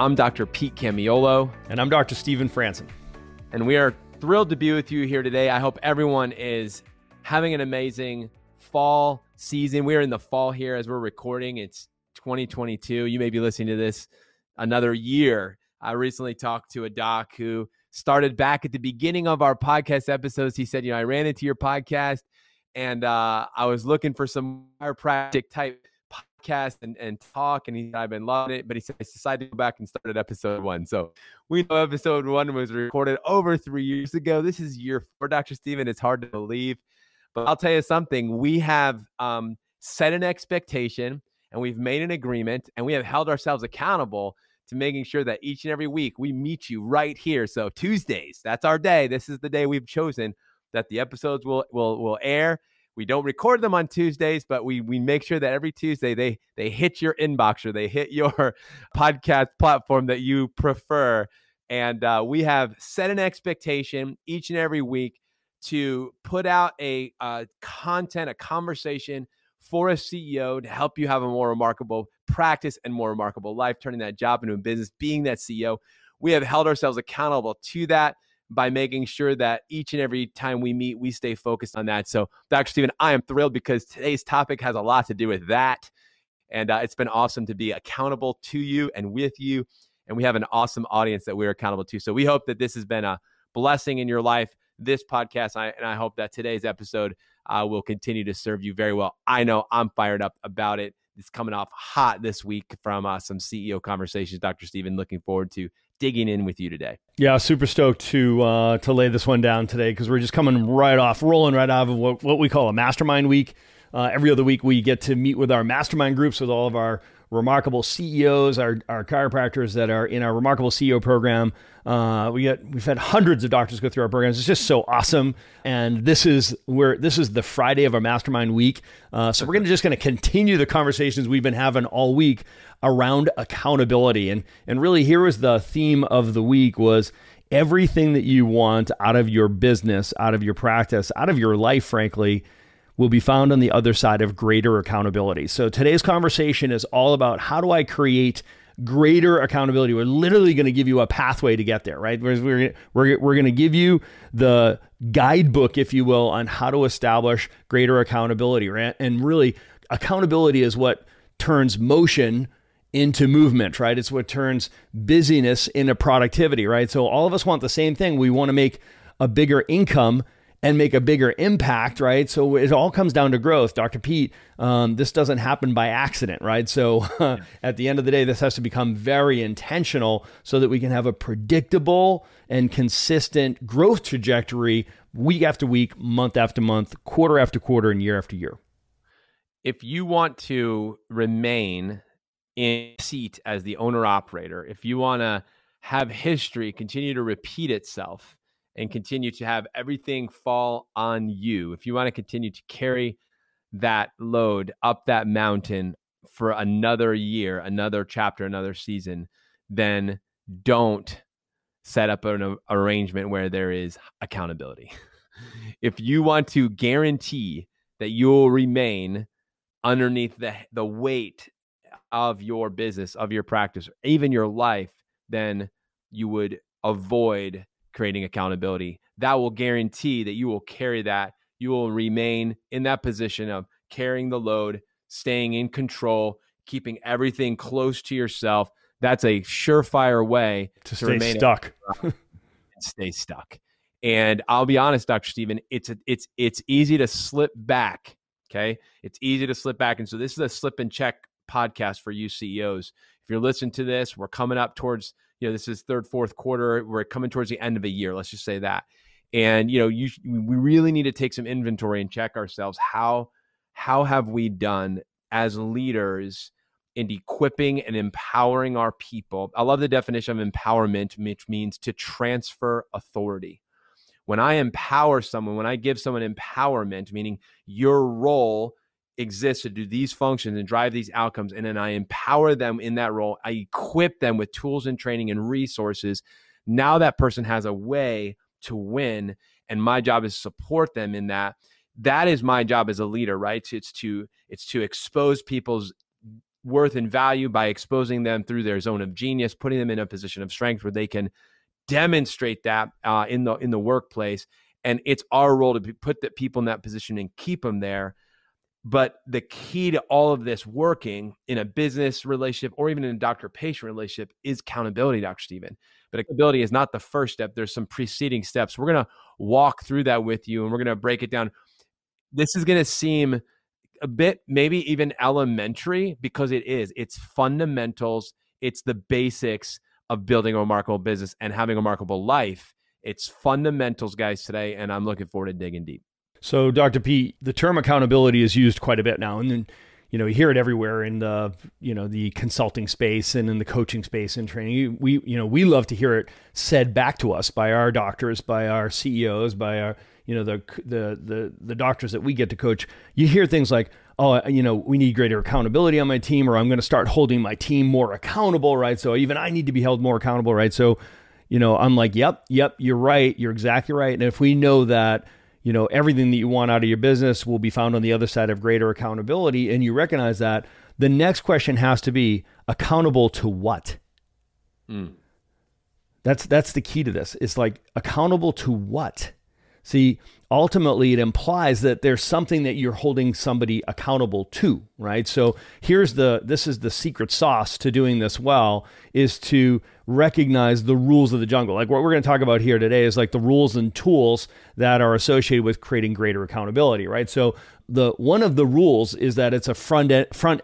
I'm Dr. Pete Camiolo. And I'm Dr. Stephen Franson. And we are thrilled to be with you here today. I hope everyone is having an amazing fall season. We're in the fall here as we're recording. It's 2022. You may be listening to this another year. I recently talked to a doc who started back at the beginning of our podcast episodes. He said, I ran into your podcast and I was looking for some chiropractic type podcast and talk, and he said, I've been loving it, but he said, I decided to go back and start at episode one. So we know episode one was recorded over 3 years ago. This is year four, Dr. Stephen. It's hard to believe, but I'll tell you something. We have set an expectation, and we've made an agreement, and we have held ourselves accountable to making sure that each and every week we meet you right here. So Tuesdays, that's our day. This is the day we've chosen that the episodes will air. We don't record them on Tuesdays, but we make sure that every Tuesday they hit your inbox or they hit your podcast platform that you prefer. And we have set an expectation each and every week to put out a conversation for a CEO to help you have a more remarkable practice and more remarkable life, turning that job into a business, being that CEO. We have held ourselves accountable to that by making sure that each and every time we meet, we stay focused on that. So Dr. Stephen, I am thrilled because today's topic has a lot to do with that. And it's been awesome to be accountable to you and with you. And we have an awesome audience that we're accountable to. So we hope that this has been a blessing in your life, this podcast. And I hope that today's episode will continue to serve you very well. I know I'm fired up about it. It's coming off hot this week from some CEO conversations. Dr. Stephen, looking forward to digging in with you today. Yeah, super stoked to lay this one down today because we're just coming right off, rolling right off of what we call a mastermind week. Every other week, we get to meet with our mastermind groups with all of our remarkable CEOs, our chiropractors that are in our Remarkable CEO program. We've had hundreds of doctors go through our programs. It's just so awesome. And this is the Friday of our mastermind week. So we're just going to continue the conversations we've been having all week around accountability. And really here was the theme of the week was everything that you want out of your business, out of your practice, out of your life, frankly, will be found on the other side of greater accountability. So today's conversation is all about how do I create greater accountability? We're literally going to give you a pathway to get there, right? We're going to give you the guidebook, if you will, on how to establish greater accountability, right? And really, accountability is what turns motion into movement, right? It's what turns busyness into productivity, right? So all of us want the same thing. We want to make a bigger income and make a bigger impact, right? So it all comes down to growth. Dr. Pete, this doesn't happen by accident, right? So at the end of the day, this has to become very intentional so that we can have a predictable and consistent growth trajectory week after week, month after month, quarter after quarter, and year after year. If you want to remain in seat as the owner-operator, if you want to have history continue to repeat itself, and continue to have everything fall on you. If you want to continue to carry that load up that mountain for another year, another chapter, another season, then don't set up an arrangement where there is accountability. If you want to guarantee that you'll remain underneath the weight of your business, of your practice, or even your life, then you would avoid creating accountability. That will guarantee that you will carry that. You will remain in that position of carrying the load, staying in control, keeping everything close to yourself. That's a surefire way to remain stuck. Stay stuck. And I'll be honest, Dr. Stephen, it's easy to slip back. Okay. It's easy to slip back. And so this is a slip and check podcast for you CEOs. If you're listening to this, we're coming up towards this is third, fourth quarter. We're coming towards the end of a year. Let's just say that. And, we really need to take some inventory and check ourselves. How have we done as leaders and equipping and empowering our people. I love the definition of empowerment, which means to transfer authority. When I empower someone, when I give someone empowerment, meaning your role exists to do these functions and drive these outcomes, and then I empower them in that role, I equip them with tools and training and resources. Now that person has a way to win, and my job is to support them in that. That is my job as a leader, right? It's to expose people's worth and value by exposing them through their zone of genius, putting them in a position of strength where they can demonstrate that in the workplace. And it's our role to put the people in that position and keep them there. But the key to all of this working in a business relationship or even in a doctor-patient relationship is accountability, Dr. Stephen. But accountability is not the first step. There's some preceding steps. We're going to walk through that with you, and we're going to break it down. This is going to seem a bit maybe even elementary, because it is. It's fundamentals. It's the basics of building a remarkable business and having a remarkable life. It's fundamentals, guys, today, and I'm looking forward to digging deep. So, Dr. Pete, the term accountability is used quite a bit now, and then, you hear it everywhere in the consulting space and in the coaching space and training. We love to hear it said back to us by our doctors, by our CEOs, by our the doctors that we get to coach. You hear things like, oh, we need greater accountability on my team, or I'm going to start holding my team more accountable, right? So even I need to be held more accountable, right? So, I'm like, yep, you're right, you're exactly right, and if we know that. Everything that you want out of your business will be found on the other side of greater accountability, and you recognize that. The next question has to be, accountable to what? That's the key to this. It's like, accountable to what? See, ultimately, it implies that there's something that you're holding somebody accountable to, right? So this is the secret sauce to doing this well, is to recognize the rules of the jungle. Like what we're going to talk about here today is like the rules and tools that are associated with creating greater accountability, right? So one of the rules is that it's a front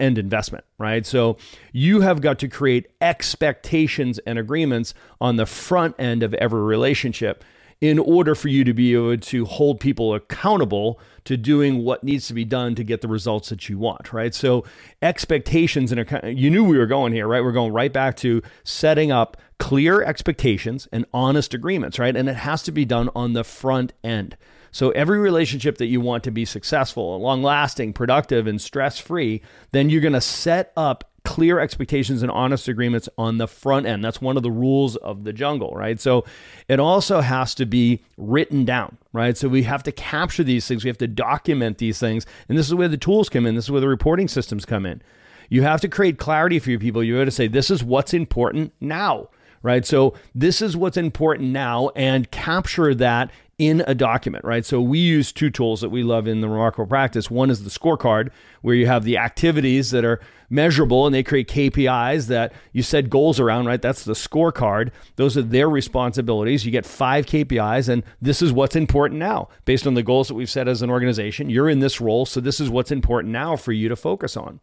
end investment, right? So you have got to create expectations and agreements on the front end of every relationship, in order for you to be able to hold people accountable to doing what needs to be done to get the results that you want, right? So expectations, and you knew we were going here, right? We're going right back to setting up clear expectations and honest agreements, right? And it has to be done on the front end. So every relationship that you want to be successful, long-lasting, productive, and stress-free, then you're going to set up clear expectations and honest agreements on the front end. That's one of the rules of the jungle, right? So it also has to be written down, right? So we have to capture these things. We have to document these things. And this is where the tools come in. This is where the reporting systems come in. You have to create clarity for your people. You have to say, this is what's important now, right? So this is what's important now, and capture that in a document, right? So we use two tools that we love in the Remarkable Practice. One is the scorecard, where you have the activities that are measurable, and they create KPIs that you set goals around, right? That's the scorecard. Those are their responsibilities. You get 5 KPIs, and this is what's important now. Based on the goals that we've set as an organization, you're in this role, so this is what's important now for you to focus on.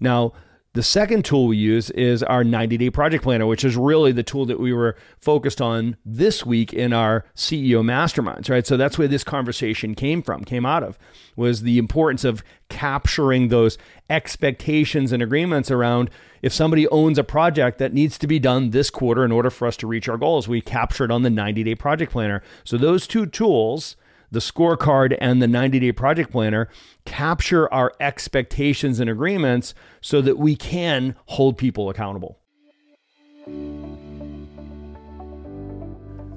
Now, the second tool we use is our 90-day project planner, which is really the tool that we were focused on this week in our CEO masterminds, right? So that's where this conversation came out of, was the importance of capturing those expectations and agreements around, if somebody owns a project that needs to be done this quarter in order for us to reach our goals, we capture it on the 90-day project planner. So those two tools, the scorecard and the 90-day project planner, capture our expectations and agreements so that we can hold people accountable.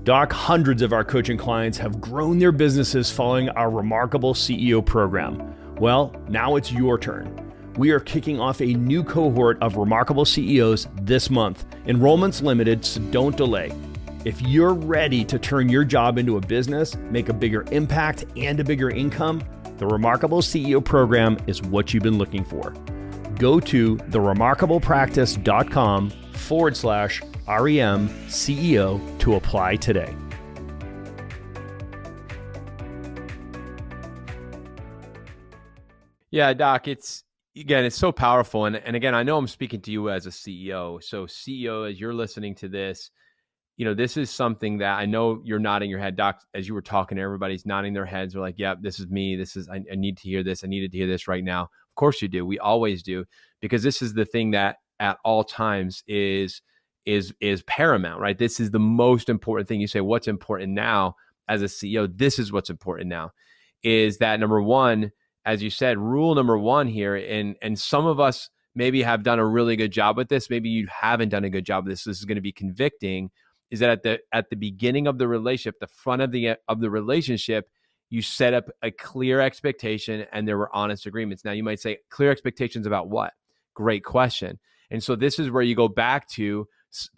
Doc, hundreds of our coaching clients have grown their businesses following our Remarkable CEO program. Well, now it's your turn. We are kicking off a new cohort of Remarkable CEOs this month. Enrollment's limited, so don't delay. If you're ready to turn your job into a business, make a bigger impact, and a bigger income, the Remarkable CEO program is what you've been looking for. Go to theremarkablepractice.com /REM CEO to apply today. Yeah, Doc, it's so powerful. And again, I know I'm speaking to you as a CEO. So CEO, as you're listening to this, this is something that I know you're nodding your head, Doc, as you were talking, everybody's nodding their heads. They're like, yeah, this is me. I needed to hear this right now. Of course you do. We always do, because this is the thing that at all times is paramount, right? This is the most important thing. You say, what's important now as a CEO? This is what's important now, is that number one, as you said, rule number one here, and some of us maybe have done a really good job with this. Maybe you haven't done a good job of this. This is going to be convicting, is that at the beginning of the relationship, the front of the relationship, you set up a clear expectation and there were honest agreements. Now you might say, clear expectations about what? Great question. And so this is where you go back to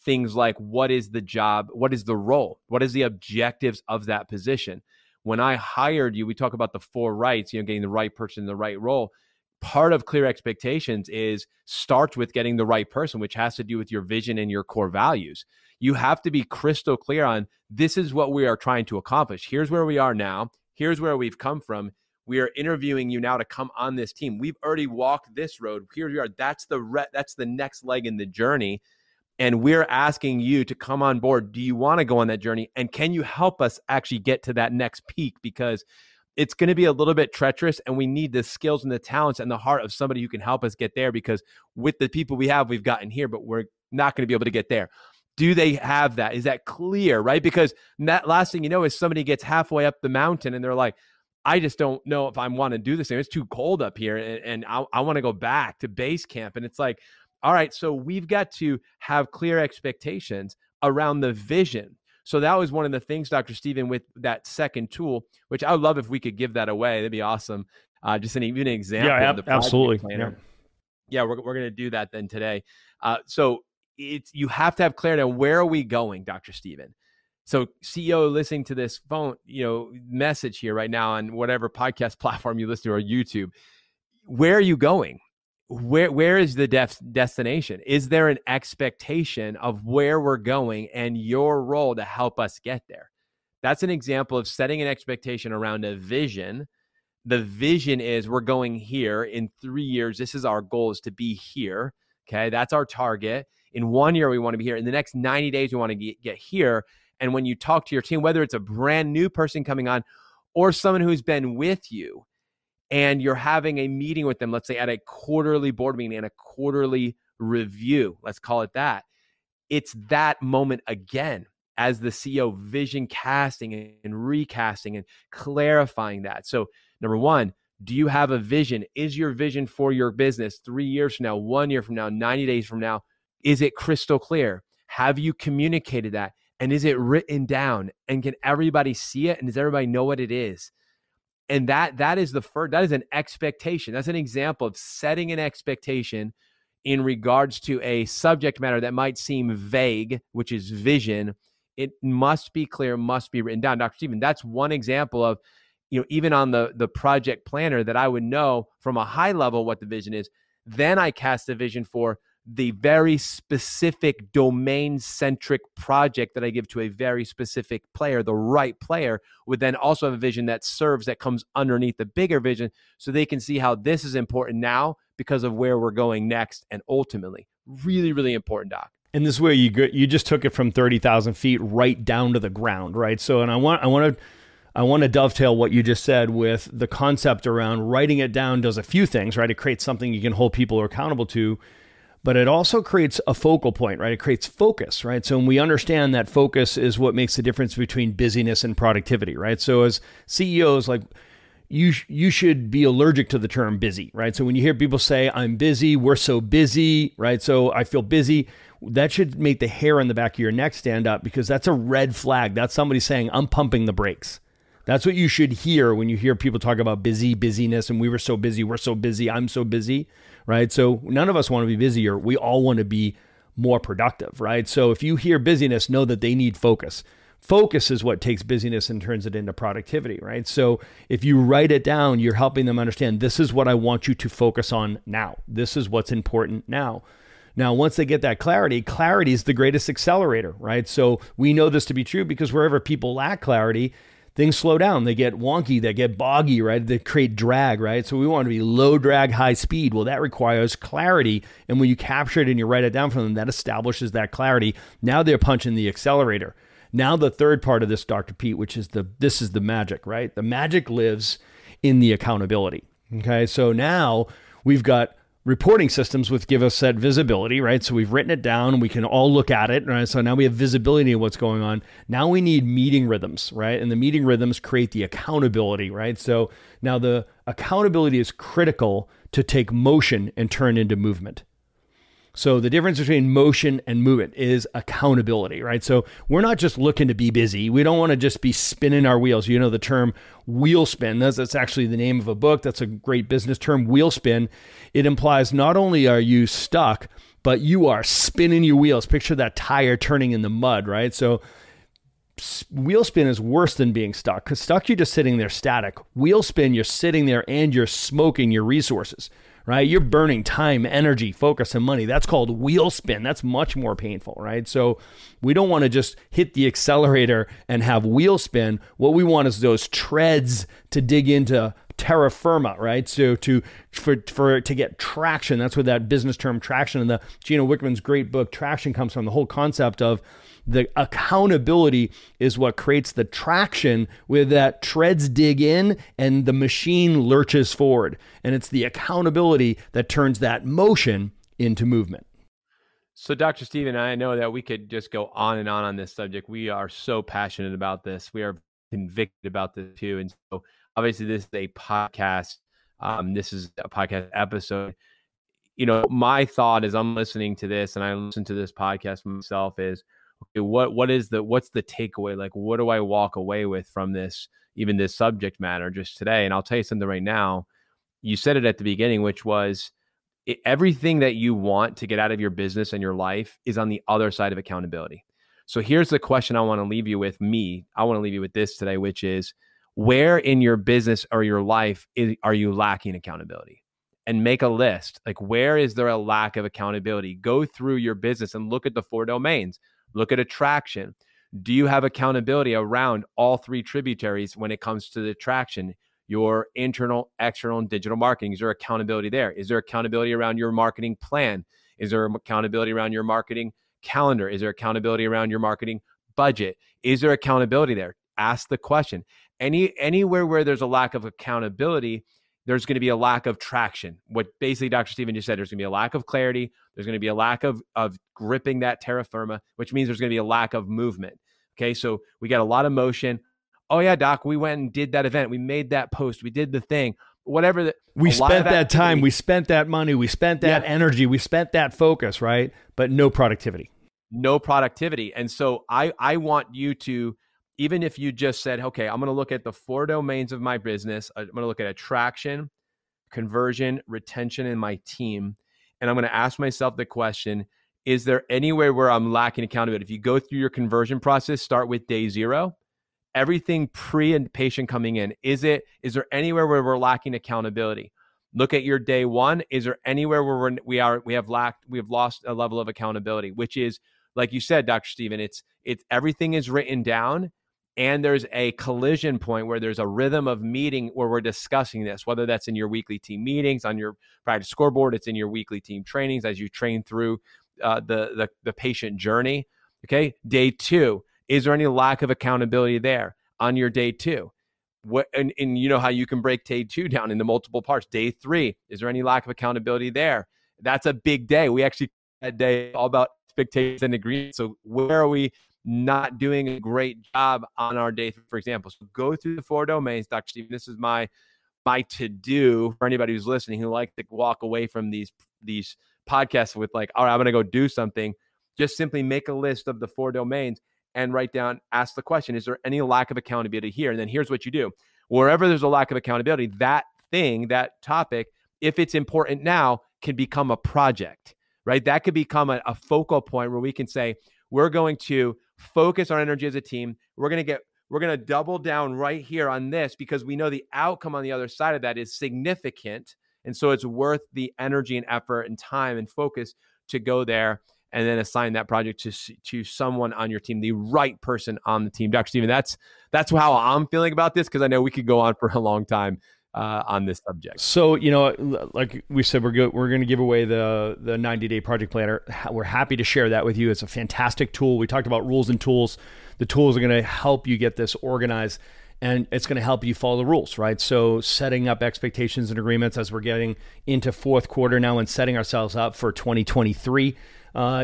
things like, what is the job? What is the role? What is the objectives of that position? When I hired you, we talk about the four rights, getting the right person in the right role. Part of clear expectations is start with getting the right person, which has to do with your vision and your core values. You have to be crystal clear on, this is what we are trying to accomplish. Here's where we are now. Here's where we've come from. We are interviewing you now to come on this team. We've already walked this road. Here we are. That's the next leg in the journey. And we're asking you to come on board. Do you want to go on that journey? And can you help us actually get to that next peak? Because it's going to be a little bit treacherous, and we need the skills and the talents and the heart of somebody who can help us get there, because with the people we have, we've gotten here, but we're not going to be able to get there. Do they have that? Is that clear, right? Because that last thing you know is somebody gets halfway up the mountain and they're like, I just don't know if I want to do this thing. It's too cold up here, and I want to go back to base camp. And it's like, all right, so we've got to have clear expectations around the vision. So that was one of the things, Dr. Stephen, with that second tool, which I would love if we could give that away. That'd be awesome. Just an example. Yeah, of the absolutely. Planner. Yeah, we're going to do that then today. So it's, you have to have clarity on, where are we going, Dr. Stephen? So CEO listening to this phone, message here right now on whatever podcast platform you listen to, or YouTube, where are you going? Where is the destination? Is there an expectation of where we're going and your role to help us get there? That's an example of setting an expectation around a vision. The vision is, we're going here in 3 years. This is our goal, is to be here. Okay, that's our target. In 1 year, we want to be here. In the next 90 days, we want to get here. And when you talk to your team, whether it's a brand new person coming on or someone who's been with you, and you're having a meeting with them, let's say at a quarterly board meeting and a quarterly review, let's call it that. It's that moment again, as the CEO, vision casting and recasting and clarifying that. So number one, do you have a vision? Is your vision for your business 3 years from now, 1 year from now, 90 days from now? Is it crystal clear? Have you communicated that? And is it written down? And can everybody see it? And does everybody know what it is? And that is the first, that is an expectation. That's an example of setting an expectation in regards to a subject matter that might seem vague, which is vision. It must be clear, must be written down. Dr. Stephen, that's one example of, even on the project planner, that I would know from a high level what the vision is. Then I cast the vision for the very specific domain-centric project that I give to a very specific player. The right player would then also have a vision that comes underneath the bigger vision, so they can see how this is important now because of where we're going next and ultimately. Really, really important, Doc. And this way, you just took it from 30,000 feet right down to the ground, right? So, and I want to dovetail what you just said with the concept around writing it down. Does a few things, right? It creates something you can hold people accountable to, but it also creates a focal point, right? It creates focus, right? So when we understand that focus is what makes the difference between busyness and productivity, right? So as CEOs, like you should be allergic to the term busy, right? So when you hear people say, I'm busy, we're so busy, right? So I feel busy. That should make the hair on the back of your neck stand up, because that's a red flag. That's somebody saying, I'm pumping the brakes. That's what you should hear when you hear people talk about busyness, and we were so busy, we're so busy, I'm so busy, right? So none of us want to be busier. We all want to be more productive, right? So if you hear busyness, know that they need focus. Focus is what takes busyness and turns it into productivity, right? So if you write it down, you're helping them understand, this is what I want you to focus on now. This is what's important now. Now, once they get that clarity is the greatest accelerator, right? So we know this to be true, because wherever people lack clarity, things slow down. They get wonky. They get boggy, right? They create drag, right? So we want to be low drag, high speed. Well, that requires clarity. And when you capture it and you write it down for them, that establishes that clarity. Now they're punching the accelerator. Now the third part of this, Dr. Pete, which is this is the magic, right? The magic lives in the accountability. Okay. So now We've got reporting systems which give us that visibility, right? So we've written it down. We can all look at it, right? So now we have visibility of what's going on. Now we need meeting rhythms, right? And the meeting rhythms create the accountability, right? So now the accountability is critical to take motion and turn into movement. So the difference between motion and movement is accountability, right? So we're not just looking to be busy. We don't want to just be spinning our wheels. You know the term wheel spin. That's actually the name of a book. That's a great business term, wheel spin. It implies not only are you stuck, but you are spinning your wheels. Picture that tire turning in the mud, right? So wheel spin is worse than being stuck, because stuck, you're just sitting there static. Wheel spin, you're sitting there and you're smoking your resources, right? You're burning time, energy, focus, and money. That's called wheel spin. That's much more painful, right? So we don't want to just hit the accelerator and have wheel spin. What we want is those treads to dig into terra firma, right? So to get traction. That's where that business term traction and the Gino Wickman's great book Traction comes from. The whole concept of the accountability is what creates the traction, where that treads dig in and the machine lurches forward. And it's the accountability that turns that motion into movement. So Dr. Stephen, I know that we could just go on this subject. We are so passionate about this. We are convicted about this too. And so obviously this is a podcast. This is a podcast episode. You know, my thought as I'm listening to this and I listen to this podcast myself is, okay, what's the takeaway? Like, what do I walk away with from this, even this subject matter just today? And I'll tell you something right now. You said it at the beginning, which was everything that you want to get out of your business and your life is on the other side of accountability. So here's the question I want to leave you with I want to leave you with this today, which is, where in your business or your life are you lacking accountability? And make a list. Like, where is there a lack of accountability? Go through your business and look at the 4 domains. Look at attraction. Do you have accountability around all 3 tributaries when it comes to the attraction? Your internal, external, and digital marketing. Is there accountability there? Is there accountability around your marketing plan? Is there accountability around your marketing calendar? Is there accountability around your marketing budget? Is there accountability there? Ask the question. Anywhere where there's a lack of accountability, there's going to be a lack of traction. What basically Dr. Stephen just said, there's going to be a lack of clarity. There's going to be a lack of gripping that terra firma, which means there's going to be a lack of movement. Okay. So we got a lot of motion. Oh yeah, doc, we went and did that event. We made that post. We did the thing, whatever. We spent that time. We spent that money. We spent that energy. We spent that focus, right? But no productivity. No productivity. And so I want you to, even if you just said, okay, I'm going to look at the 4 domains of my business. I'm going to look at attraction, conversion, retention, and my team. And I'm going to ask myself the question, is there anywhere where I'm lacking accountability? If you go through your conversion process, start with day 0, everything pre and patient coming in. Is there anywhere where we're lacking accountability? Look at your day 1. Is there anywhere where we have lost a level of accountability, which is, like you said, Dr. Stephen, it's everything is written down. And there's a collision point where there's a rhythm of meeting where we're discussing this, whether that's in your weekly team meetings, on your practice scoreboard, it's in your weekly team trainings as you train through the patient journey. Okay. Day 2, is there any lack of accountability there on your day 2? And you know how you can break day 2 down into multiple parts. Day 3, is there any lack of accountability there? That's a big day. We actually had a day all about expectations and agreements. So where are we not doing a great job on our day, for example? So go through the 4 domains, Dr. Stephen. This is my to-do for anybody who's listening who like to walk away from these podcasts with like, all right, I'm going to go do something. Just simply make a list of the 4 domains and write down, ask the question, is there any lack of accountability here? And then here's what you do. Wherever there's a lack of accountability, that thing, that topic, if it's important now, can become a project, right? That could become a focal point where we can say, we're going to focus our energy as a team. We're going to double down right here on this because we know the outcome on the other side of that is significant. And so it's worth the energy and effort and time and focus to go there and then assign that project to someone on your team, the right person on the team. Dr. Stephen, that's how I'm feeling about this, because I know we could go on for a long time on this subject. So, you know, like we said, we're going to give away the 90-day project planner. We're happy to share that with you. It's a fantastic tool. We talked about rules and tools. The tools are going to help you get this organized and it's going to help you follow the rules, right? So setting up expectations and agreements as we're getting into fourth quarter now and setting ourselves up for 2023,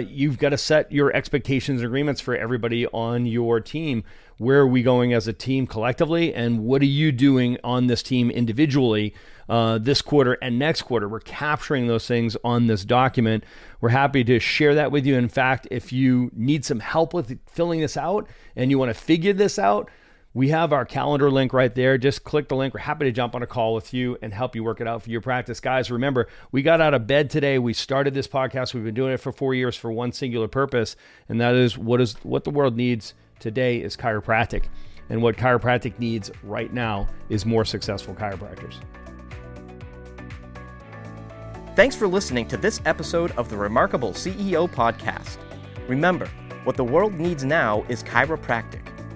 you've got to set your expectations and agreements for everybody on your team. Where are we going as a team collectively? And what are you doing on this team individually this quarter and next quarter? We're capturing those things on this document. We're happy to share that with you. In fact, if you need some help with filling this out and you want to figure this out, we have our calendar link right there. Just click the link. We're happy to jump on a call with you and help you work it out for your practice. Guys, remember, we got out of bed today. We started this podcast. We've been doing it for 4 years for one singular purpose, and that is what the world needs today is chiropractic. And what chiropractic needs right now is more successful chiropractors. Thanks for listening to this episode of the Remarkable CEO Podcast. Remember, what the world needs now is chiropractic.